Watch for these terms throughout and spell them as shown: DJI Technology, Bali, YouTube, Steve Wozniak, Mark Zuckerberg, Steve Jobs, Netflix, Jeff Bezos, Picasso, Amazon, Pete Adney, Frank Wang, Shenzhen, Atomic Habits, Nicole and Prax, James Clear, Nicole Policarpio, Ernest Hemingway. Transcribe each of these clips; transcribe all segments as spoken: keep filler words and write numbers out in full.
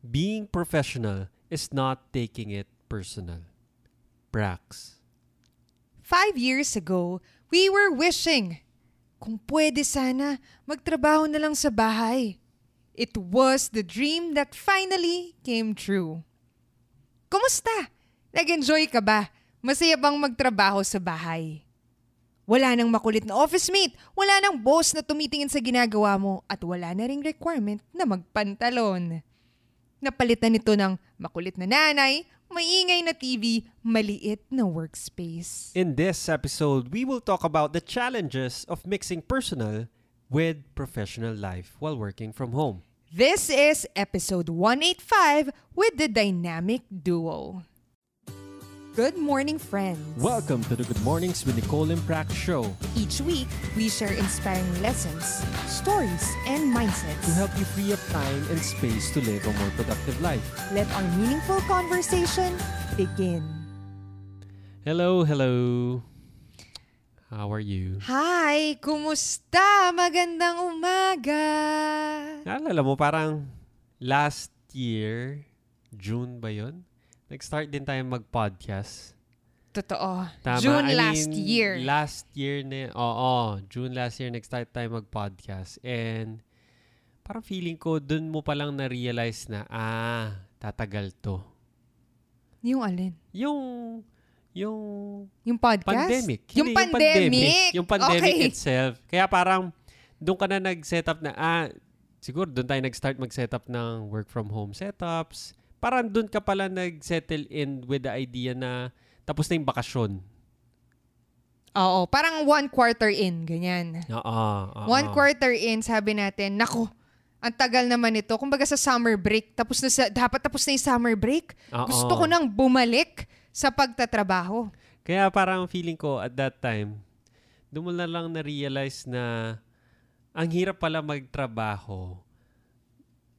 being professional is not taking it personal. Prax. Five years ago, we were wishing, kung pwede sana, magtrabaho na lang sa bahay. It was the dream that finally came true. Kumusta? Nag-enjoy ka ba? Masaya bang magtrabaho sa bahay? Wala nang makulit na office mate, wala nang boss na tumitingin sa ginagawa mo, at wala na ring requirement na magpantalon. Napalitan nito ng makulit na nanay, maingay na T V, maliit na workspace. In this episode, we will talk about the challenges of mixing personal with professional life while working from home. This is episode one eighty-five with the Dynamic Duo. Good morning, friends. Welcome to the Good Mornings with Nicole and Prax show. Each week, we share inspiring lessons, stories, and mindsets to help you free up time and space to live a more productive life. Let our meaningful conversation begin. Hello, hello. How are you? Hi, kumusta? Magandang umaga. Naalala mo, parang last year, June ba yun? Nag-start din tayo mag-podcast. Totoo. Tama. June I last mean, year. Last year na, oo, June last year nag-start tayo mag-podcast. And parang feeling ko, dun mo palang na-realize na, ah, tatagal to. Yung alin? Yung, yung... Yung podcast? Pandemic. Yung, Hindi, pandemic. yung pandemic. Yung pandemic okay. itself. Kaya parang, dun ka na nag-set up na, ah, siguro dun tayo nag-start mag-set up ng work from home setups. Parang doon ka pala nag-settle in with the idea na tapos na yung bakasyon. Oo. Parang one quarter in. Ganyan. Oo. oo one oo. quarter in, sabi natin, naku, ang tagal naman ito. Kumbaga sa summer break, tapos na sa, dapat tapos na yung summer break. Oo, Gusto oo. ko nang bumalik sa pagtatrabaho. Kaya parang feeling ko at that time, doon mo na lang na-realize na ang hirap pala magtrabaho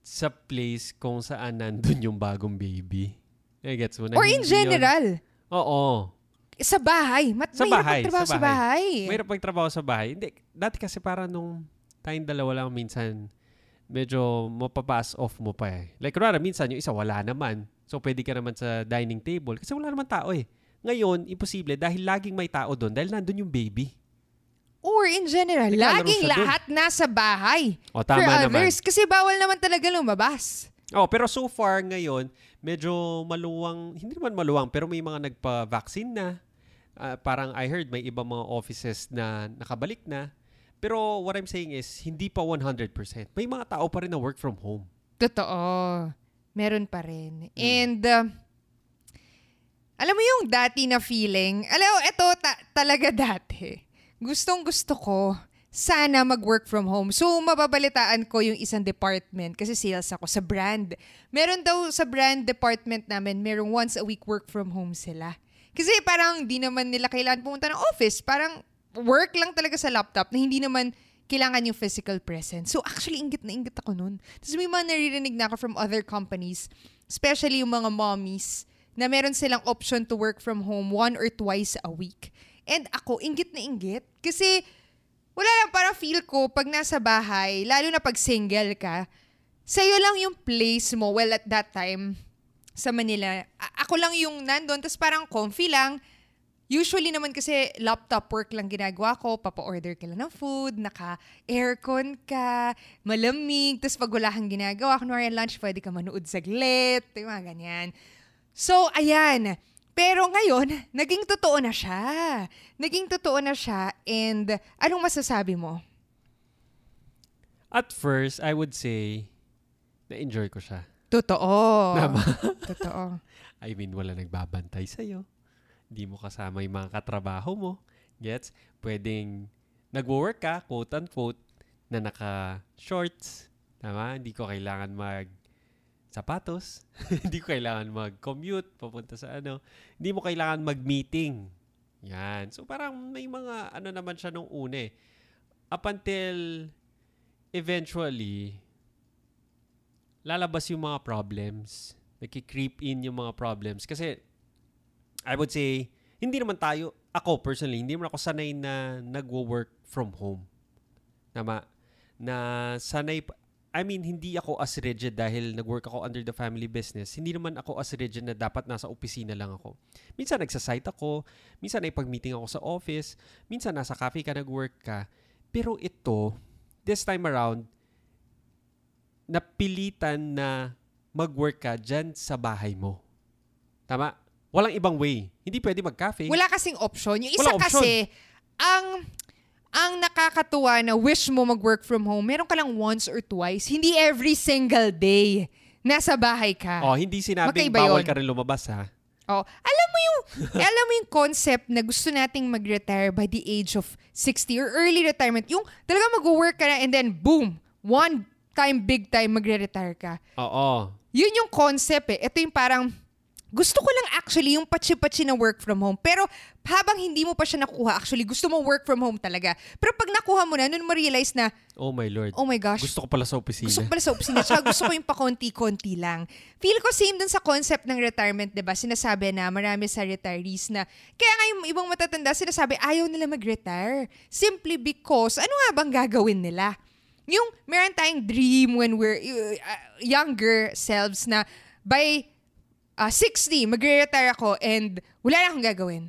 sa place kung saan nandun yung bagong baby. I gets mo na. Or in general. Yun. Oo. Sa bahay. Mat- sa bahay. Mahirap magtrabaho sa bahay. Sa bahay. Mahirap magtrabaho sa bahay. Hindi, dati kasi para nung tayong dalawa lang minsan, medyo mapapass off mo pa eh. Like, rara, minsan yung isa wala naman. So, pwede ka naman sa dining table. Kasi wala naman tao eh. Ngayon, imposible dahil laging may tao doon dahil nandun yung baby. Or in general, Eka, laging lahat dun. nasa bahay. O, tama for others, naman. Kasi bawal naman talaga lumabas. Oh, pero so far ngayon, medyo maluwang, hindi naman maluwang, pero may mga nagpa-vaccine na. Uh, parang I heard may iba mga offices na nakabalik na. Pero what I'm saying is, hindi pa one hundred percent. May mga tao pa rin na work from home. Totoo. Meron pa rin. Hmm. And... Uh, alam mo yung dati na feeling, alam mo, ito ta- talaga dati. Gustong gusto ko, sana mag-work from home. So, mababalitaan ko yung isang department kasi sales ako sa brand. Meron daw sa brand department namin, merong once a week work from home sila. Kasi parang di naman nila kailangan pumunta ng office. Parang work lang talaga sa laptop na hindi naman kailangan yung physical presence. So, actually, inggit na inggit ako nun. Tapos may mga naririnig na ako from other companies, especially yung mga mommies, na meron silang option to work from home one or twice a week. And ako, inggit na inggit. Kasi wala lang, para feel ko, pag nasa bahay, lalo na pag single ka, sa'yo lang yung place mo. Well, at that time, sa Manila, a- ako lang yung nandun, tapos parang comfy lang. Usually naman kasi laptop work lang ginagawa ko, papa-order ka lang ng food, naka-aircon ka, malamig, tapos pag wala kang ginagawa, kunwari ang lunch, pwede ka manood saglit, yung mga ganyan. So, ayan. Pero ngayon, naging totoo na siya. Naging totoo na siya. And anong masasabi mo? At first, I would say, na-enjoy ko siya. Totoo. Naman. Totoo. I mean, wala nagbabantay sa'yo. Hindi mo kasama yung mga katrabaho mo. Gets? Pwedeng nag-work ka, quote-unquote, na naka-shorts. Tama? Hindi ko kailangan mag- sapatos. Hindi ko kailangan mag-commute papunta sa ano. Hindi mo kailangan mag-meeting. Yan. So parang may mga ano naman siya nung una eh. Up until eventually, lalabas yung mga problems. Nagki-creep in yung mga problems. Kasi I would say, hindi naman tayo, ako personally, hindi naman ako sanay na nagwo-work from home. Tama? Na sanay, I mean, hindi ako as rigid dahil nag-work ako under the family business. Hindi naman ako as rigid na dapat nasa opisina lang ako. Minsan nagsasite ako, minsan naipag-meeting ako sa office, minsan nasa cafe ka, nag-work ka. Pero ito, this time around, napilitan na mag-work ka dyan sa bahay mo. Tama? Walang ibang way. Hindi pwede mag-cafe. Wala kasing option. Yung isa option. Kasi, ang... Ang nakakatuwa na wish mo mag-work from home, meron ka lang once or twice. Hindi every single day nasa bahay ka. Oh, hindi sinabing bawal ka rin lumabas, ha? Oh, alam mo yung alam mo yung concept na gusto nating mag-retire by the age of sixty or early retirement. Yung talaga mag-work ka na and then boom, one time big time magre-retire ka. Oo. Yun yung concept eh. Ito yung parang gusto ko lang actually yung patsi-patsi na work from home. Pero habang hindi mo pa siya nakuha, actually gusto mo work from home talaga. Pero pag nakuha mo na, nun mo realize na, oh my lord, oh my gosh, gusto ko pala sa opisina. Gusto ko pala sa opisina. Tsaka gusto ko yung pakonti-konti lang. Feel ko same dun sa concept ng retirement, diba? Sinasabi na marami sa retirees na, kaya nga yung ibang matatanda, sinasabi ayaw nila mag-retire. Simply because, ano nga bang gagawin nila? Yung meron tayong dream when we're uh, younger selves na by Uh, sixty, magre-retire ako and wala na akong gagawin.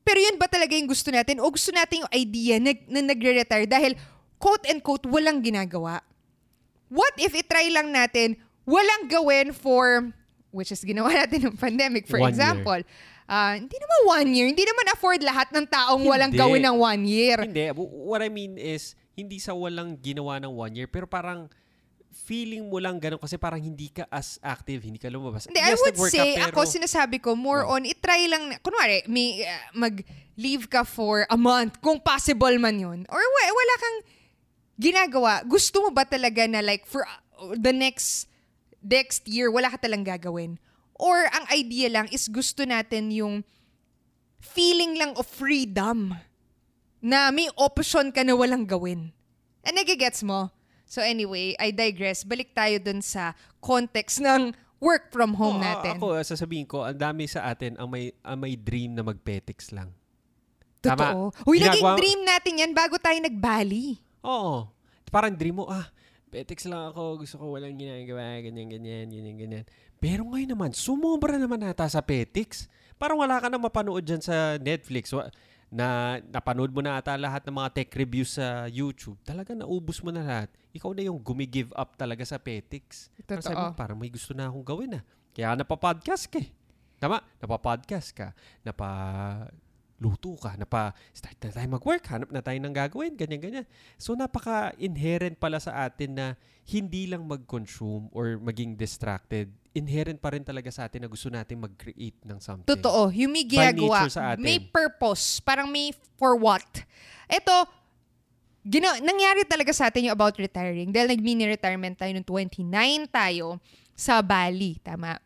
Pero yun ba talaga yung gusto natin? O gusto natin yung idea na, na nagre-retire dahil quote-unquote walang ginagawa? What if itry lang natin walang gawin for, which is ginawa natin ng pandemic for one example. Uh, hindi naman one year. Hindi naman afford lahat ng taong hindi. walang gawin ng one year. Hindi. What I mean is, hindi sa walang ginawa ng one year, pero parang feeling mo lang ganun kasi parang hindi ka as active, hindi ka lumabas. Hindi, yes, I would say, ka, pero... ako sinasabi ko, more no. on, itry lang, kunwari, may, uh, mag-leave ka for a month, kung possible man yun. Or wala kang ginagawa. Gusto mo ba talaga na like, for uh, the next, next year, wala ka talang gagawin? Or ang idea lang is gusto natin yung feeling lang of freedom na may option ka na walang gawin. And nagigets mo? So anyway, I digress. Balik tayo dun sa context ng work from home oh, natin. Ako, sasabihin ko, ang dami sa atin ang may, ang may dream na mag-petics lang. Totoo. Tama? Uy, naging dream natin yan bago tayo nag-Bali. Oo. Parang dream mo, ah, petics lang ako, gusto ko walang ginagawa, ganyan, ganyan, ganyan, ganyan. Pero ngayon naman, sumobra naman nata sa petics. Parang wala ka na mapanood dyan sa Netflix. Na napanood mo na ata lahat ng mga tech reviews sa YouTube, talaga naubos mo na lahat. Ikaw na yung gumigive up talaga sa petics. Kasi parang may gusto na akong gawin ah. Kaya napapodcast ka eh. Tama? Napapodcast ka. Napaluto ka. Napastart na tayo mag-work. Hanap na tayo ng gagawin. Ganyan-ganyan. So napaka-inherent pala sa atin na hindi lang mag-consume or maging distracted. Inherent pa rin talaga sa atin na gusto natin mag-create ng something. Totoo. Yung may ginagawa, may purpose. Parang may for what. Ito, gina- nangyari talaga sa atin yung about retiring. Dahil nag-mini-retirement tayo noong twenty-nine tayo sa Bali. Tama.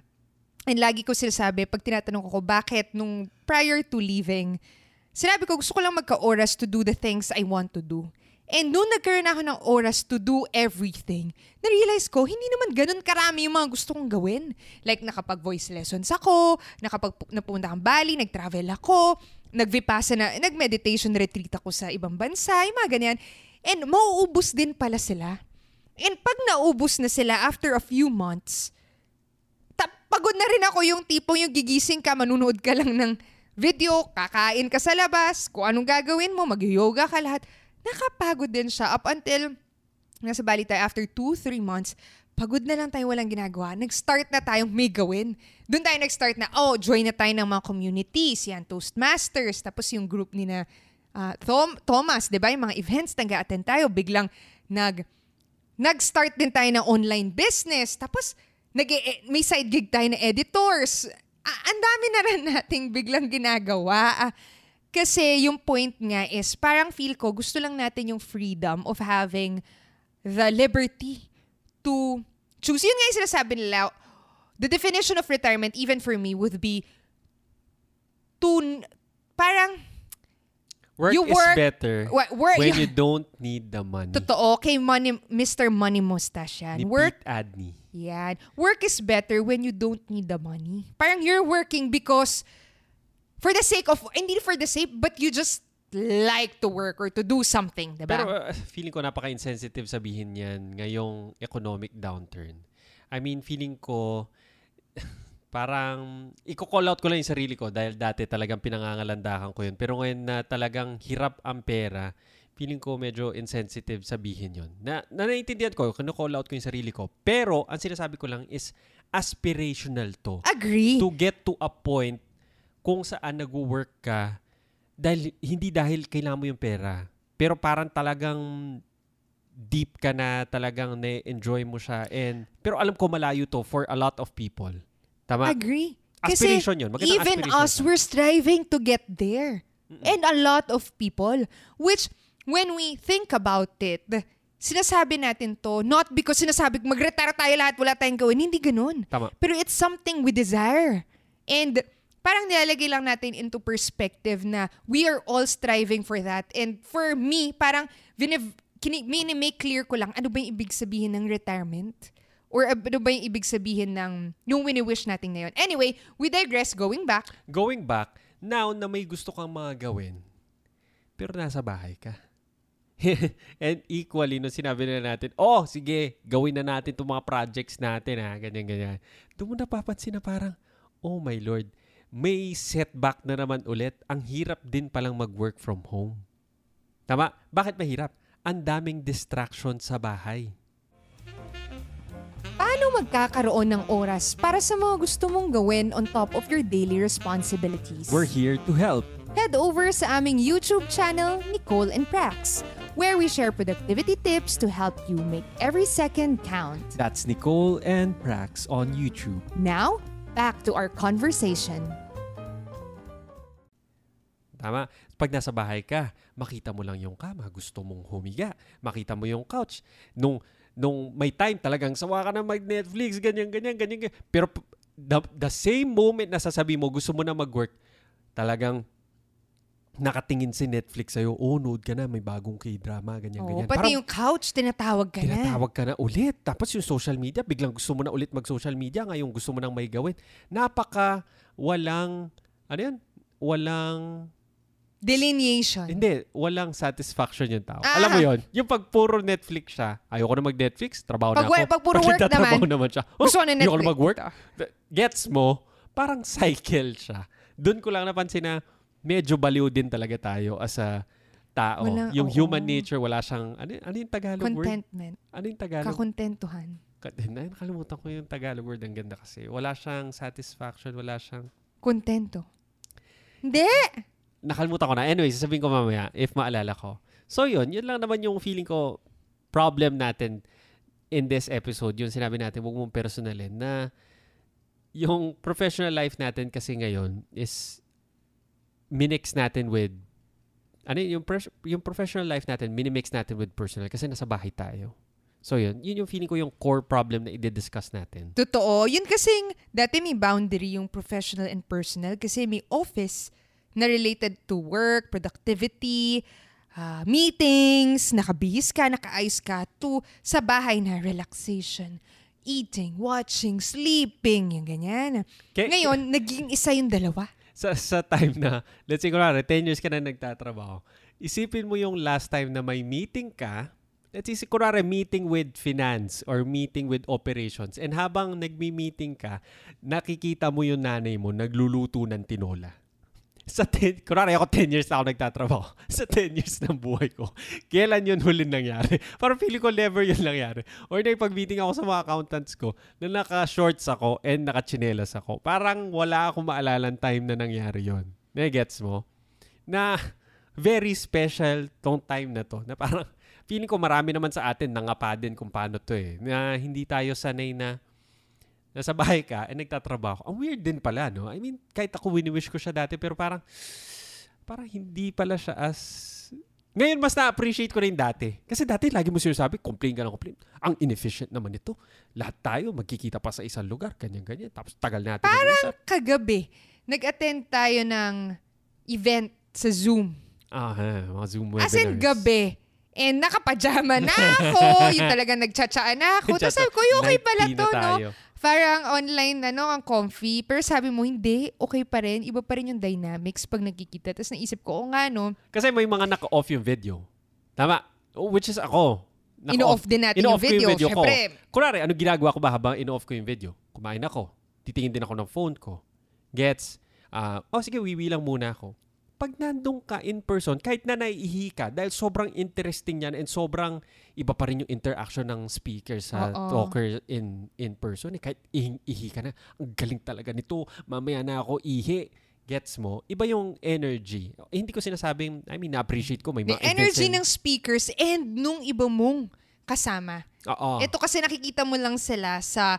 And lagi ko sinasabi, pag tinatanong ko bakit nung prior to leaving, sinabi ko gusto ko lang magka-oras to do the things I want to do. And noon nagkaroon ako ng oras to do everything, na-realize ko, hindi naman ganun karami yung mga gusto kong gawin. Like, nakapag-voice lessons ako, nakapag napunta akong Bali, nag-travel ako, nag-vipasa na, nag-meditation retreat ako sa ibang bansa, yung mga ganyan. And mauubos din pala sila. And pag naubos na sila after a few months, pagod na rin ako yung tipong yung gigising ka, manunood ka lang ng video, kakain ka sa labas, kung anong gagawin mo, mag-yoga ka lahat. Nakapagod din siya up until nasa Bali tayo after two to three months, pagod na lang tayo walang ginagawa. Nag-start na tayong may gawin. Doon tayo nag-start na, oh, join na tayo ng mga communities, yan, Toastmasters, tapos yung group ni na uh, Thom- Thomas, diba? Yung mga events nag-attend tayo, biglang nag- nag-start din tayo ng online business, tapos nag- may side gig tayo na editors. A- ang dami na rin nating biglang ginagawa. Kasi yung point nga is, parang feel ko, gusto lang natin yung freedom of having the liberty to choose. Yun nga yung sinasabi nila, the definition of retirement, even for me, would be to, parang, work you is work, better w- work, when you, you don't need the money. Totoo. Kay money, Mister Money Mustache yan. Ni work, Pete Adney. Yan. Work is better when you don't need the money. Parang you're working because for the sake of, hindi for the sake, but you just like to work or to do something, diba? Pero uh, feeling ko napaka-insensitive sabihin yan ngayong economic downturn. I mean, feeling ko, parang, i-call out ko lang yung sarili ko dahil dati talagang pinangangalandakan ko yun. Pero ngayon na talagang hirap ang pera, feeling ko medyo insensitive sabihin yun. Na, na naiintindihan ko, kinu-call out ko yung sarili ko. Pero, ang sinasabi ko lang is, aspirational to. Agree. To get to a point kung saan nag-work ka, dahil, hindi dahil kailangan mo yung pera. Pero parang talagang deep ka na, talagang na-enjoy mo siya. And, pero alam ko malayo to for a lot of people. Tama? Agree. Aspiration kasi yun. Magandang even aspiration us, yun. We're striving to get there. Mm-mm. And a lot of people. Which, when we think about it, sinasabi natin to, not because sinasabi, mag-retire tayo lahat, wala tayong gawin. Hindi ganun. Tama. Pero it's something we desire. And, parang nilalagay lang natin into perspective na we are all striving for that. And for me, parang, vinev- mini-make clear ko lang, ano ba yung ibig sabihin ng retirement? Or ano ba yung ibig sabihin ng yung wini-wish natin na yun? Anyway, we digress. Going back. Going back, now na may gusto kang mga gawin, pero nasa bahay ka. And equally, no, sinabi na natin, oh, sige, gawin na natin itong mga projects natin, ha, ganyan-ganyan. Doon mo napapansin na parang, oh my Lord, may setback na naman ulit. Ang hirap din palang mag-work from home. Tama? Bakit mahirap? Ang daming distraction sa bahay. Paano magkakaroon ng oras para sa mga gusto mong gawin on top of your daily responsibilities? We're here to help. Head over sa aming YouTube channel, Nicole and Prax, where we share productivity tips to help you make every second count. That's Nicole and Prax on YouTube. Now, back to our conversation. Tama. Pag nasa bahay ka, makita mo lang yung kama, gusto mong humiga, makita mo yung couch. Nung, nung may time talagang sawa ka na mag-Netflix, ganyan, ganyan, ganyan. Pero the, the same moment na sasabi mo, gusto mo na mag-work, talagang nakatingin si Netflix sa'yo, oh, nood ka na, may bagong k-drama, ganyan, oh, ganyan. Pati parang, yung couch, tinatawag ka tinatawag na. Tinatawag ka na ulit. Tapos yung social media, biglang gusto mo na ulit mag-social media, ngayon gusto mo nang may gawin. Napaka walang, ano yan? Walang... Delineation. Hindi, walang satisfaction yung tao. Ah. Alam mo yun, yung pag puro Netflix siya, ayoko na mag-Netflix, trabaho pag, na ako. Pag puro pag work naman, naman siya, oh, gusto ko na Netflix. Ayoko na mag-work. Gets mo, parang cycle siya. Doon ko lang napansin na medyo baliw din talaga tayo as a tao. Walang, yung oo. Human nature, wala siyang, ano, ano yung Tagalog contentment. Word? Contentment. Ano yung Tagalog? Kakontentuhan. Nakalimutan ko yung Tagalog word, ang ganda kasi. Wala siyang satisfaction, wala siyang... Contento. Hindi! Nakalimutan ko na. Anyway, sasabihin ko mamaya if maalala ko. So yun, yun lang naman yung feeling ko problem natin in this episode. Yung sinabi natin, huwag mong personalin na yung professional life natin kasi ngayon is minix natin with ano yung, pres- yung professional life natin, minimix natin with personal kasi nasa bahay tayo. So yun, yun yung feeling ko yung core problem na i-discuss natin. Totoo. Yun kasing dati may boundary yung professional and personal kasi may office na related to work, productivity, uh, meetings, nakabihis ka, naka-ice ka, to sa bahay na relaxation, eating, watching, sleeping, yung ganyan. K- Ngayon, naging isa yung dalawa. Sa, sa time na, let's say, kunwari, ten years ka na nagtatrabaho, isipin mo yung last time na may meeting ka, let's say, kunwari, meeting with finance or meeting with operations, and habang nagmi-meeting ka, nakikita mo yung nanay mo nagluluto ng tinola. Sa ten, kunwari ako ten years na ako nagtatrabaho. Sa ten years ng buhay ko, kailan yun huli nangyari? Parang feeling ko never yun nangyari. Or nagpag-meeting ako sa mga accountants ko na naka-shorts ako and naka-chinelas ako. Parang wala akong maalalan time na nangyari yun. Nagets mo? Na very special tong time na to. Na parang feeling ko marami naman sa atin nangapa din kung paano to eh. Na hindi tayo sanay na nasa bahay ka at nagtatrabaho. Ang weird din pala, no? I mean, kahit ako wini-wish ko siya dati, pero parang, parang hindi pala siya as... Ngayon, mas na-appreciate ko rin dati. Kasi dati, lagi mo sinasabi, complain ka ng complain. Ang inefficient naman ito. Lahat tayo, magkikita pa sa isang lugar, ganyan-ganyan. Tapos tagal natin. Parang kagabi, nag-attend tayo ng event sa Zoom. Ah, uh-huh. Mga Zoom webinars. As in gabi. And nakapajama na ako. Yung talagang nagchatsaan na ako. Tapos sabi ko, okay pala to, no? parang online, ano, ang comfy. Pero sabi mo, hindi, okay pa rin. Iba pa rin yung dynamics pag nagkikita. Tapos naisip ko, o nga, no. Kasi may mga naka-off yung video. Tama? Which is ako. Ino-off din natin yung video. Yung video ko. Kunwari, ano ginagawa ko ba habang ino-off ko yung video? Kumain ako. Titingin din ako ng phone ko. Gets? Uh, oh, sige, wiwi lang muna ako. Pag nandun ka in person, kahit na naiihi ka, dahil sobrang interesting yan and sobrang iba pa rin yung interaction ng speaker sa Uh-oh. talker in in person. Eh, kahit ihing-ihi ka na, ang galing talaga nito, mamaya na ako ihi. Gets mo? Iba yung energy. Eh, hindi ko sinasabing, I mean, na-appreciate ko. May mga energy ng speakers and nung iba mong kasama. Oo. Ito kasi nakikita mo lang sila sa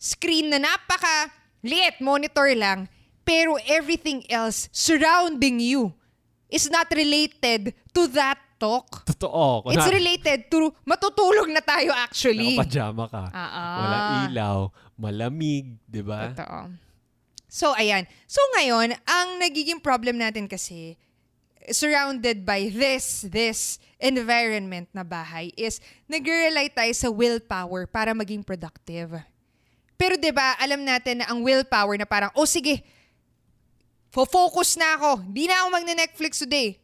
screen na napaka liit, monitor lang. Pero everything else surrounding you is not related to that talk. Totoo. It's related to matutulog na tayo actually. Nakapajama ka. Uh-uh. Wala ilaw. Malamig. Diba? Totoo. So, ayan. So, ngayon, ang nagiging problem natin kasi surrounded by this, this environment na bahay is nag-rely tayo sa willpower para maging productive. Pero diba, alam natin na ang willpower na parang, oh sige, focus na ako. Di na ako magne-Netflix today.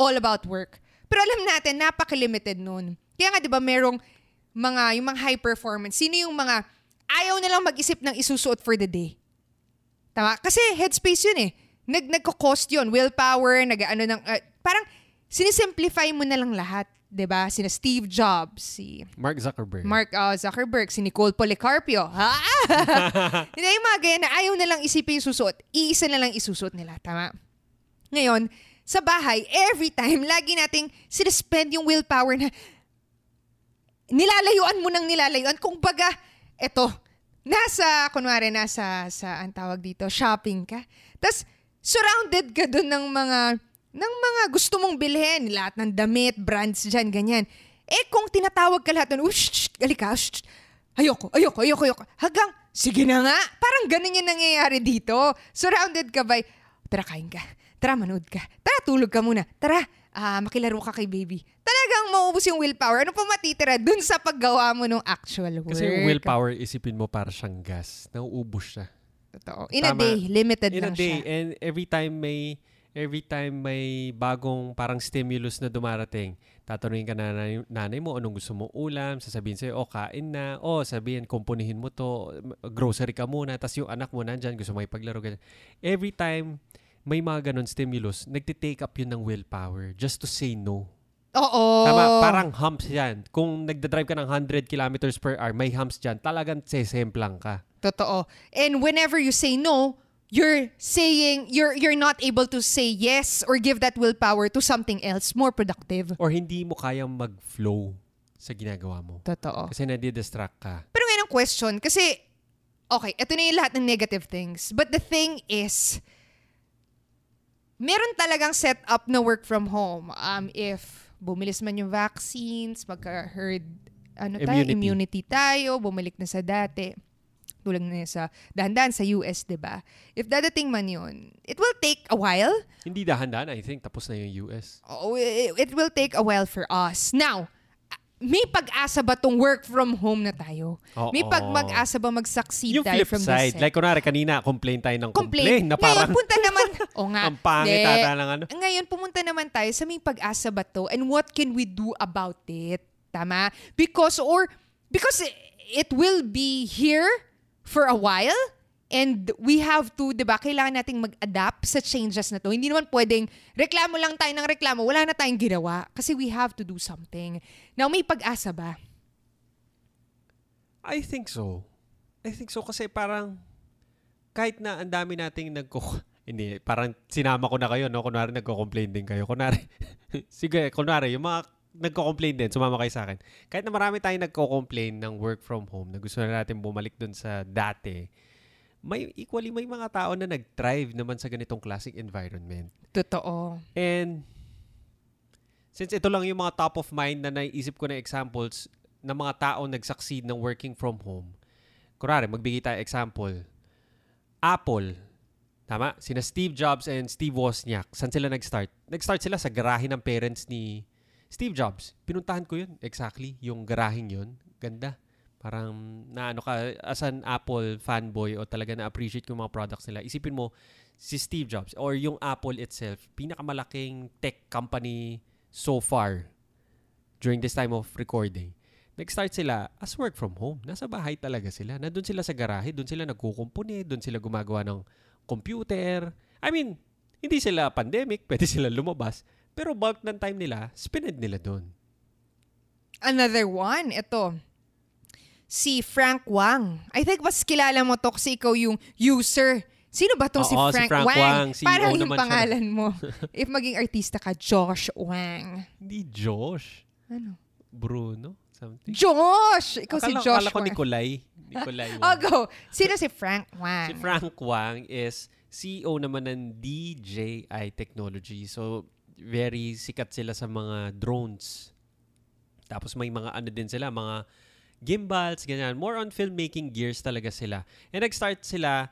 All about work. Pero alam natin, napaka-limited nun. Kaya nga, di ba, merong mga, yung mga high performance. Sino yung mga ayaw na lang mag-isip ng isusuot for the day? Tama? Kasi headspace yun eh. Nag, nagko-cost yun. Willpower, nag-ano ng... Uh, parang sinisimplify mo na lang lahat. Diba? Sina Steve Jobs, si... Mark Zuckerberg. Mark uh, Zuckerberg, si Nicole Policarpio. Ha? Yung mga ganyan na ayaw na lang isipin yung susuot. Iisa na lang isusuot nila. Tama? Ngayon, sa bahay, every time, lagi nating sinaspend yung willpower na nilalayuan mo ng nilalayuan. Kung baga, eto, nasa, kunwari, nasa, sa, ang tawag dito, shopping ka. Tapos, surrounded ka dun ng mga... ng mga gusto mong bilhin, lahat ng damit, brands dyan, ganyan. Eh kung tinatawag ka lahat nun, ush, alika, ush, ayoko, ayoko, ayoko, ayoko. Hanggang, sige na nga. Parang ganun yung nangyayari dito. Surrounded ka by, tara kain ka, tara manood ka, tara tulog ka muna, tara uh, makilaro ka kay baby. Talagang maubos yung willpower. Ano pa matitira dun sa paggawa mo ng actual work? Kasi yung willpower, isipin mo para siyang gas. Nauubos siya. Totoo. In Tama, a day, limited lang siya. In a day, siya. And every time may... Every time may bagong parang stimulus na dumarating, tatanungin ka na nanay, nanay mo, anong gusto mong ulam? Sasabihin sa'yo, oh, kain na. Oh, sabihin, kumpunihin mo to. Grocery ka muna. Tapos yung anak mo nandyan, gusto mo ipaglaro. Ganyan. Every time may mga ganun stimulus, nagtitake up yun ng willpower just to say no. Oo. Tama, parang humps yan. Kung nagdadrive ka ng one hundred kilometers per hour, may humps dyan. Talagang sesemplang ka. Totoo. And whenever you say no, you're saying you're you're not able to say yes or give that willpower to something else more productive. Or hindi mo kayang mag-flow sa ginagawa mo. Totoo. Kasi nadidistract ka. Pero ngayon ang question, kasi, okay, ito na yung lahat ng negative things. But the thing is, meron talagang set up na work from home. Um, if bumilis man yung vaccines, magka-herd ano tayo, immunity tayo, bumalik na sa dati. Tulad na sa dahan-dahan sa U S, di ba? If dadating man yun, it will take a while. Hindi dahan-dahan, I think. Tapos na yung U S. Oh, it will take a while for us. Now, may pag-asa ba tong work from home na tayo? Oh, may pag-asa ba mag-succeed tayo from the set? Yung flip side. Like, kunwari, kanina, complain tayo ng complain. complain na parang, ngayon, punta naman. O oh, nga. Ang pangit ata ng ano. Ngayon, pumunta naman tayo sa may pag-asa ba to and what can we do about it? Tama? Because, or, because it will be here for a while, and we have to, di ba, kailangan nating mag-adapt sa changes na to. Hindi naman pwedeng reklamo lang tayo ng reklamo, wala na tayong ginawa. Kasi we have to do something. Now, may pag-asa ba? I think so. I think so kasi parang kahit na ang dami nating nagko... Hindi, parang sinama ko na kayo, no? Kunwari nagko-complain din kayo. Kunwari, sige, kunwari, yung mga nagko-complain din, sumama kayo sa akin. Kahit na marami tayong nagko-complain ng work from home na gusto na natin bumalik dun sa dati, may equally may mga tao na nag-thrive naman sa ganitong classic environment. Totoo. And since ito lang yung mga top of mind na naiisip ko na examples ng mga tao nag-succeed ng working from home. Kunwari, magbigay tayo example. Apple. Tama? Sina Steve Jobs and Steve Wozniak. Saan sila nag-start? Nag-start sila sa garahe ng parents ni Steve Jobs. Pinuntahan ko yun. Exactly. Yung garaheng yun. Ganda. Parang na ano ka, as an Apple fanboy o talaga na-appreciate ko yung mga products nila, isipin mo, si Steve Jobs or yung Apple itself, pinakamalaking tech company so far during this time of recording. Nag-start sila as work from home. Nasa bahay talaga sila. Nandun sila sa garahe, doon sila nagkukumpuni, doon sila gumagawa ng computer. I mean, hindi sila pandemic, pwede sila lumabas. Pero bulk ng time nila, spend nila doon. Another one, ito. Si Frank Wang. I think mas kilala mo to kasi ikaw yung user. Sino ba itong si Frank, si Frank Wang? Wang parang yung pangalan siya mo. If maging artista ka, Josh Wang. Hindi Josh. Ano? Bruno? Something. Josh! Ikaw akala, si Josh akala Wang. Akala ko Nicolai. Nicolai Wang. Oh, go. Sino si Frank Wang? Si Frank Wang is C E O naman ng D J I Technology. So, very sikat sila sa mga drones. Tapos may mga ano din sila, mga gimbals, ganyan. More on filmmaking gears talaga sila. And nag-start sila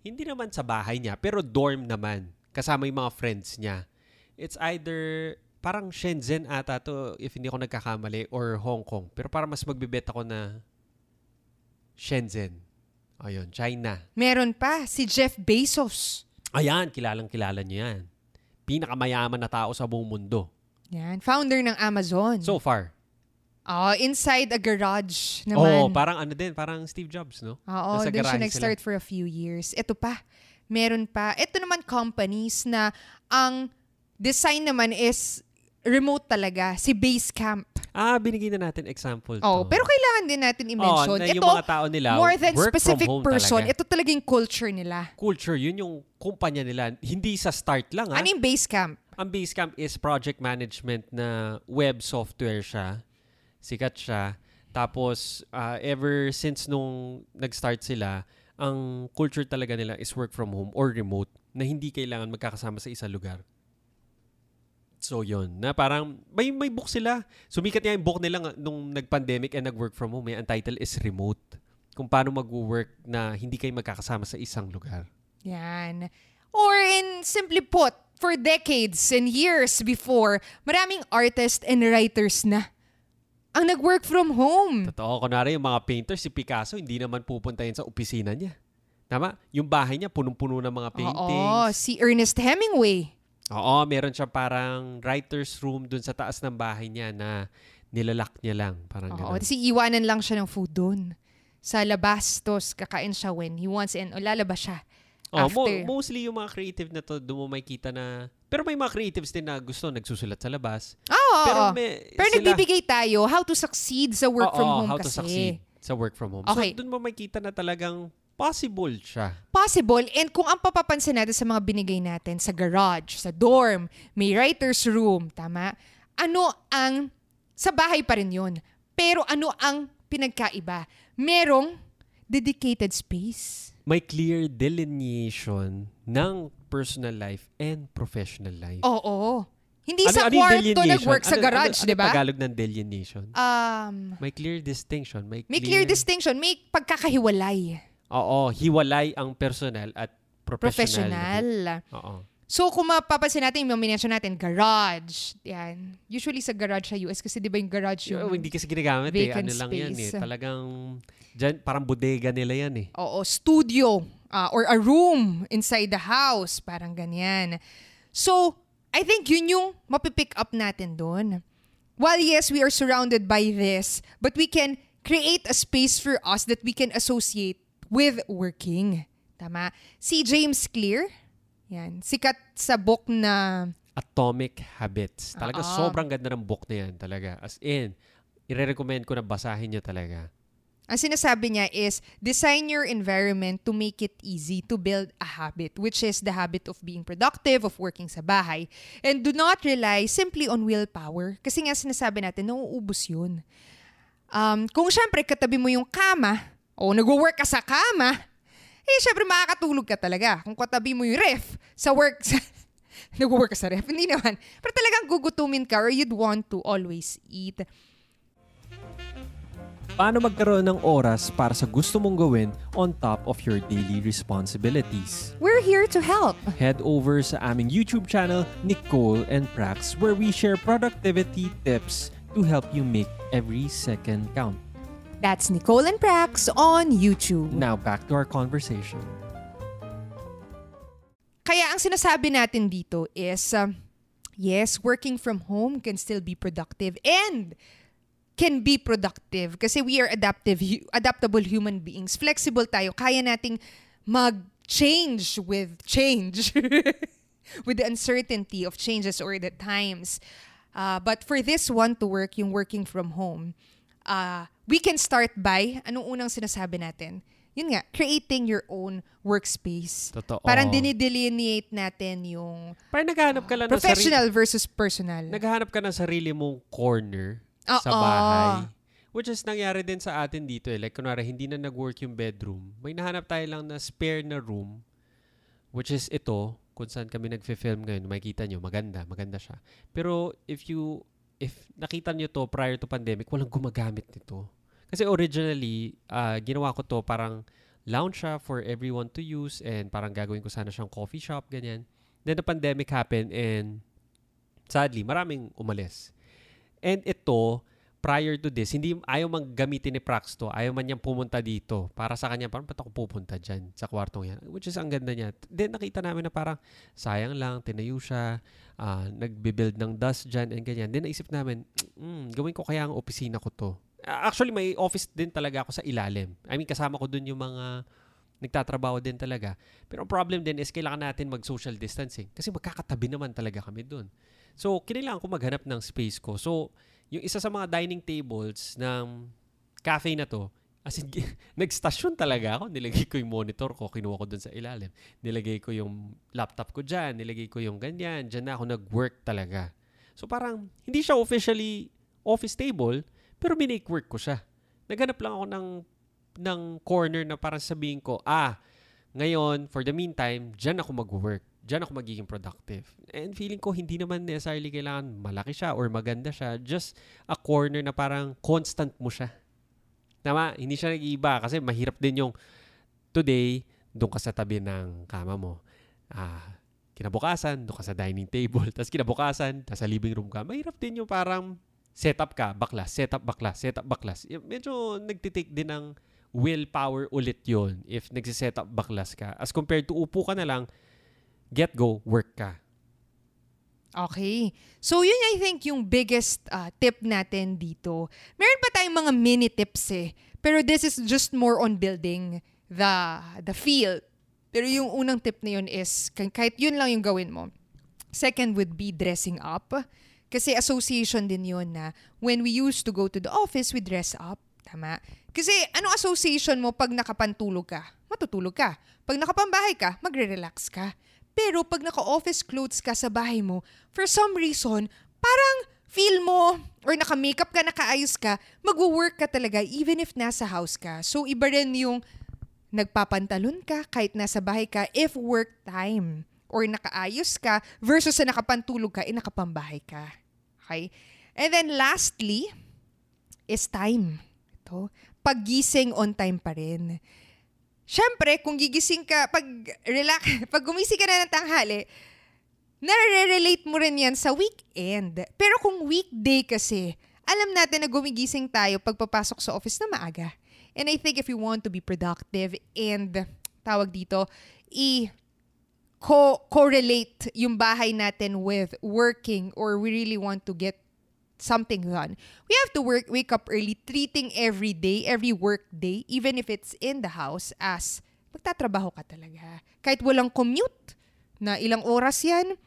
hindi naman sa bahay niya, pero dorm naman. Kasama yung mga friends niya. It's either parang Shenzhen ata to, if hindi ako nagkakamali, or Hong Kong. Pero para mas magbibet ako na Shenzhen. Ayun, China. Meron pa, si Jeff Bezos. Ayan, kilalang-kilala niya yan. Pinakamayaman na tao sa buong mundo. Yan, founder ng Amazon. So far. Oh, inside a garage naman. Oh, parang ano din, parang Steve Jobs, no? Oo, doon siya nag-start for a few years. Ito pa, meron pa. Ito naman companies na ang design naman is remote talaga. Si Basecamp. Ah, binigyan na natin example to. Oh, pero kailangan din natin i-mention. Oh, na yung ito, mga tao nila, more than specific person, talaga. Ito talaga yung culture nila. Culture, yun yung kumpanya nila. Hindi sa start lang, ha? Ano yung Basecamp? Ang Basecamp is project management na web software siya. Sikat siya. Tapos, uh, ever since nung nag-start sila, ang culture talaga nila is work from home or remote na hindi kailangan magkakasama sa isang lugar. So, yun. Na parang, may, may book sila. Sumikat niya yung book nila nung nag-pandemic and nag-work from home. Ang title is Remote. Kung paano mag-work na hindi kayo magkakasama sa isang lugar. Yan. Or in simply put, for decades and years before, maraming artists and writers na ang nag-work from home. Totoo. Kunwari, yung mga painters, si Picasso, hindi naman pupunta yun sa opisina niya. Tama? Yung bahay niya, punong-puno ng mga paintings. Oo. Si Ernest Hemingway. Oo. Meron siya parang writer's room dun sa taas ng bahay niya na nilalak niya lang. Parang oo. Kasi iwanan lang siya ng food dun. Sa labas, tos, kakain siya when he wants and o lalabas siya. Oo. After. Mo- mostly yung mga creative na to, doon mo may kita na. Pero may mga creatives din na gusto nagsusulat sa labas. Oo. Pero, may, pero sila, nagbibigay tayo how to succeed sa work oo, from home how kasi. How to succeed sa work from home. Okay. So, doon mo makita na talagang possible siya. Possible. And kung ang papapansin natin sa mga binigay natin sa garage, sa dorm, may writer's room, tama? Ano ang, sa bahay pa rin yun, pero ano ang pinagkaiba? Merong dedicated space. May clear delineation ng personal life and professional life. Oo. oo. Hindi ano, sa ano kwarto nag-work ano, sa garage, ano, ano, di ba? Ano Tagalog ng delineation? Um, may clear distinction. May clear, may clear distinction. May pagkakahiwalay. Oo. Hiwalay ang personal at professional. Professional. Oo. So, kung mapapansin natin, i-mention natin, garage. Yan. Usually sa garage sa U S kasi di ba yung garage yung oh, hindi kasi ginagamit eh. Ano lang space. Yan eh. Talagang dyan, parang bodega nila yan eh. Oo. Studio uh, or a room inside the house. Parang ganyan. So, I think yun yung mapipick up natin dun. While yes, we are surrounded by this, but we can create a space for us that we can associate with working. Tama? Si James Clear, yan. Sikat sa book na Atomic Habits. Talaga uh-oh. Sobrang ganda ng book na yan talaga. As in, i-recommend ko na basahin niyo talaga. Ang sinasabi niya is, design your environment to make it easy to build a habit, which is the habit of being productive, of working sa bahay. And do not rely simply on willpower. Kasi nga sinasabi natin, nauubos yun. Um, kung syempre katabi mo yung kama, o nag-work ka sa kama, eh, syempre, makakatulog ka talaga. Kung katabi mo yung ref sa work, nag-work ka sa ref, hindi naman. Pero talagang gugutumin ka or you'd want to always eat. Paano magkaroon ng oras para sa gusto mong gawin on top of your daily responsibilities? We're here to help. Head over sa aming YouTube channel, Nicole and Prax, where we share productivity tips to help you make every second count. That's Nicole and Prax on YouTube. Now back to our conversation. Kaya ang sinasabi natin dito is, uh, yes, working from home can still be productive and can be productive kasi we are adaptive, adaptable human beings. Flexible tayo. Kaya nating mag-change with change. With the uncertainty of changes or the times. Uh, but for this one to work, yung working from home, uh, we can start by, anong unang sinasabi natin? Yun nga, creating your own workspace. Totoo. Parang dinidelineate natin yung parang naghahanap ka lang uh, professional ng sari- versus personal. Naghahanap ka ng sarili mong corner Uh-oh. sa bahay. Which is nangyari din sa atin dito. Eh. Like kunwari, hindi na nag-work yung bedroom. May nahanap tayo lang na spare na room, which is ito, kung saan kami nagfe-film ngayon, makikita nyo, maganda, maganda siya. Pero if you, if nakita nyo to prior to pandemic, walang gumagamit nito. Kasi originally, uh, ginawa ko to parang lounge siya for everyone to use and parang gagawin ko sana siyang coffee shop, ganyan. Then the pandemic happened and sadly, maraming umalis. And ito, prior to this, hindi, ayaw mang gamitin ni Prax to, ayaw man niyang pumunta dito. Para sa kanya, parang ba't ako pupunta dyan sa kwartong yan? Which is, ang ganda niya. Then, nakita namin na parang, sayang lang, tinayo siya, uh, nagbibuild ng dust dyan, and ganyan. Then, naisip namin, mm, gawin ko kaya ang opisina ko to. Actually, may office din talaga ako sa ilalim. I mean, kasama ko dun yung mga nagtatrabaho din talaga. Pero ang problem din is, kailangan natin mag-social distancing. Kasi magkakatabi naman talaga kami dun. So, kailangan ko maghanap ng space ko. So, yung isa sa mga dining tables ng cafe na to, as in, nagstasyon talaga ako. Nilagay ko yung monitor ko, kinuha ko dun sa ilalim. Nilagay ko yung laptop ko dyan, nilagay ko yung ganyan. Dyan na ako nag-work talaga. So parang, hindi siya officially office table, pero minake work ko siya. Naghanap lang ako ng, ng corner na parang sabihin ko, ah, ngayon, for the meantime, dyan ako mag-work. Diyan ako magiging productive. And feeling ko, hindi naman necessarily kailangan malaki siya or maganda siya. Just a corner na parang constant mo siya. Tama? Hindi siya nag-iiba kasi mahirap din yung today, doon ka sa tabi ng kama mo. Ah, kinabukasan, doon ka sa dining table. Tapos kinabukasan, nasa living room ka. Mahirap din yung parang setup ka, baklas, setup, baklas, setup, baklas. Medyo nagtitake din ng willpower ulit yon if nagsisetup, baklas ka. As compared to upo ka na lang, get go, work ka. Okay. So yun I think yung biggest uh, tip natin dito. Meron pa tayong mga mini tips eh. Pero this is just more on building the the feel. Pero yung unang tip na yun is kahit yun lang yung gawin mo. Second would be dressing up. Kasi association din yun na when we used to go to the office, we dress up. Tama. Kasi anong association mo pag nakapantulog ka? Matutulog ka. Pag nakapambahay ka, magre-relax ka. Pero pag naka-office clothes ka sa bahay mo, for some reason, parang feel mo or naka-makeup ka, naka-ayos ka, mag-work ka talaga even if nasa house ka. So iba rin yung nagpapantalon ka kahit nasa bahay ka if work time or naka-ayos ka versus sa nakapantulog ka, eh nakapambahay ka. Okay? And then lastly is time. Ito, paggising on time pa rin. Siyempre, kung gigising ka, pag relax, pag gumising ka na ng tanghali, nare-relate mo rin yan sa weekend. Pero kung weekday kasi, alam natin na gumigising tayo pagpapasok sa office na maaga. And I think if you want to be productive and, tawag dito, i-correlate yung bahay natin with working or we really want to get something done. We have to work, wake up early, treating every day, every work day, even if it's in the house, as magtatrabaho ka talaga. Kahit walang commute, na ilang oras yan,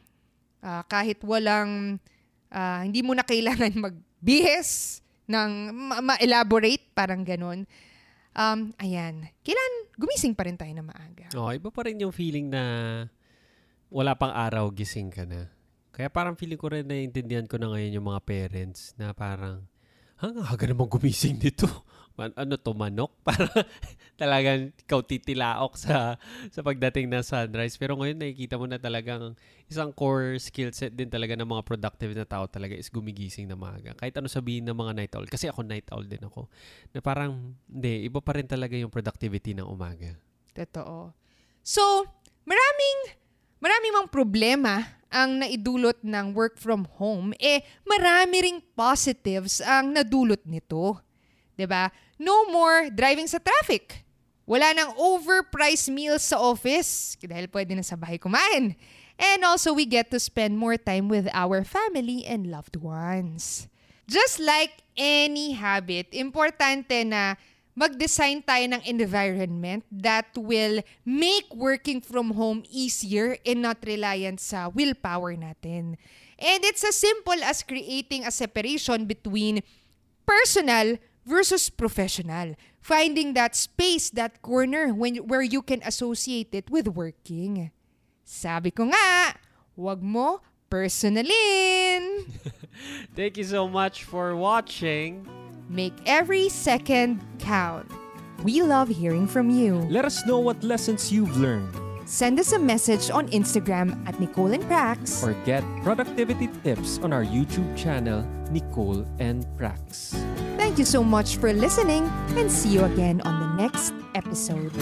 uh, kahit walang, uh, hindi mo na kailangan magbihis, ng ma-elaborate, parang ganun. Um, ayan. Kailan gumising pa rin tayo na maaga. Oh, iba pa rin yung feeling na wala pang araw, gising ka na. Kaya parang feeling ko rin naiintindihan ko na ngayon yung mga parents na parang, hang, haga namang gumising nito. Man, ano to, manok? Para talagang ikaw titilaok sa, sa pagdating ng sunrise. Pero ngayon nakikita mo na talagang isang core skill set din talaga ng mga productive na tao talaga is gumigising na maaga. Kahit ano sabihin ng mga night owl. Kasi ako night owl din ako. Na parang, hindi, iba pa rin talaga yung productivity ng umaga. Totoo. So, maraming, maraming mga problema ang naidulot ng work from home, eh marami ring positives ang nadulot nito. 'Di ba? no more driving sa traffic. Wala nang overpriced meals sa office dahil pwede na sa bahay kumain. And also, we get to spend more time with our family and loved ones. Just like any habit, importante na mag-design tayo ng environment that will make working from home easier and not reliant sa willpower natin. And it's as simple as creating a separation between personal versus professional. Finding that space, that corner when, where you can associate it with working. Sabi ko nga, wag mo personalin! Thank you so much for watching. Make every second count. We love hearing from you. Let us know what lessons you've learned. Send us a message on Instagram at Nicole and Prax. Or get productivity tips on our YouTube channel, Nicole and Prax. Thank you so much for listening and see you again on the next episode.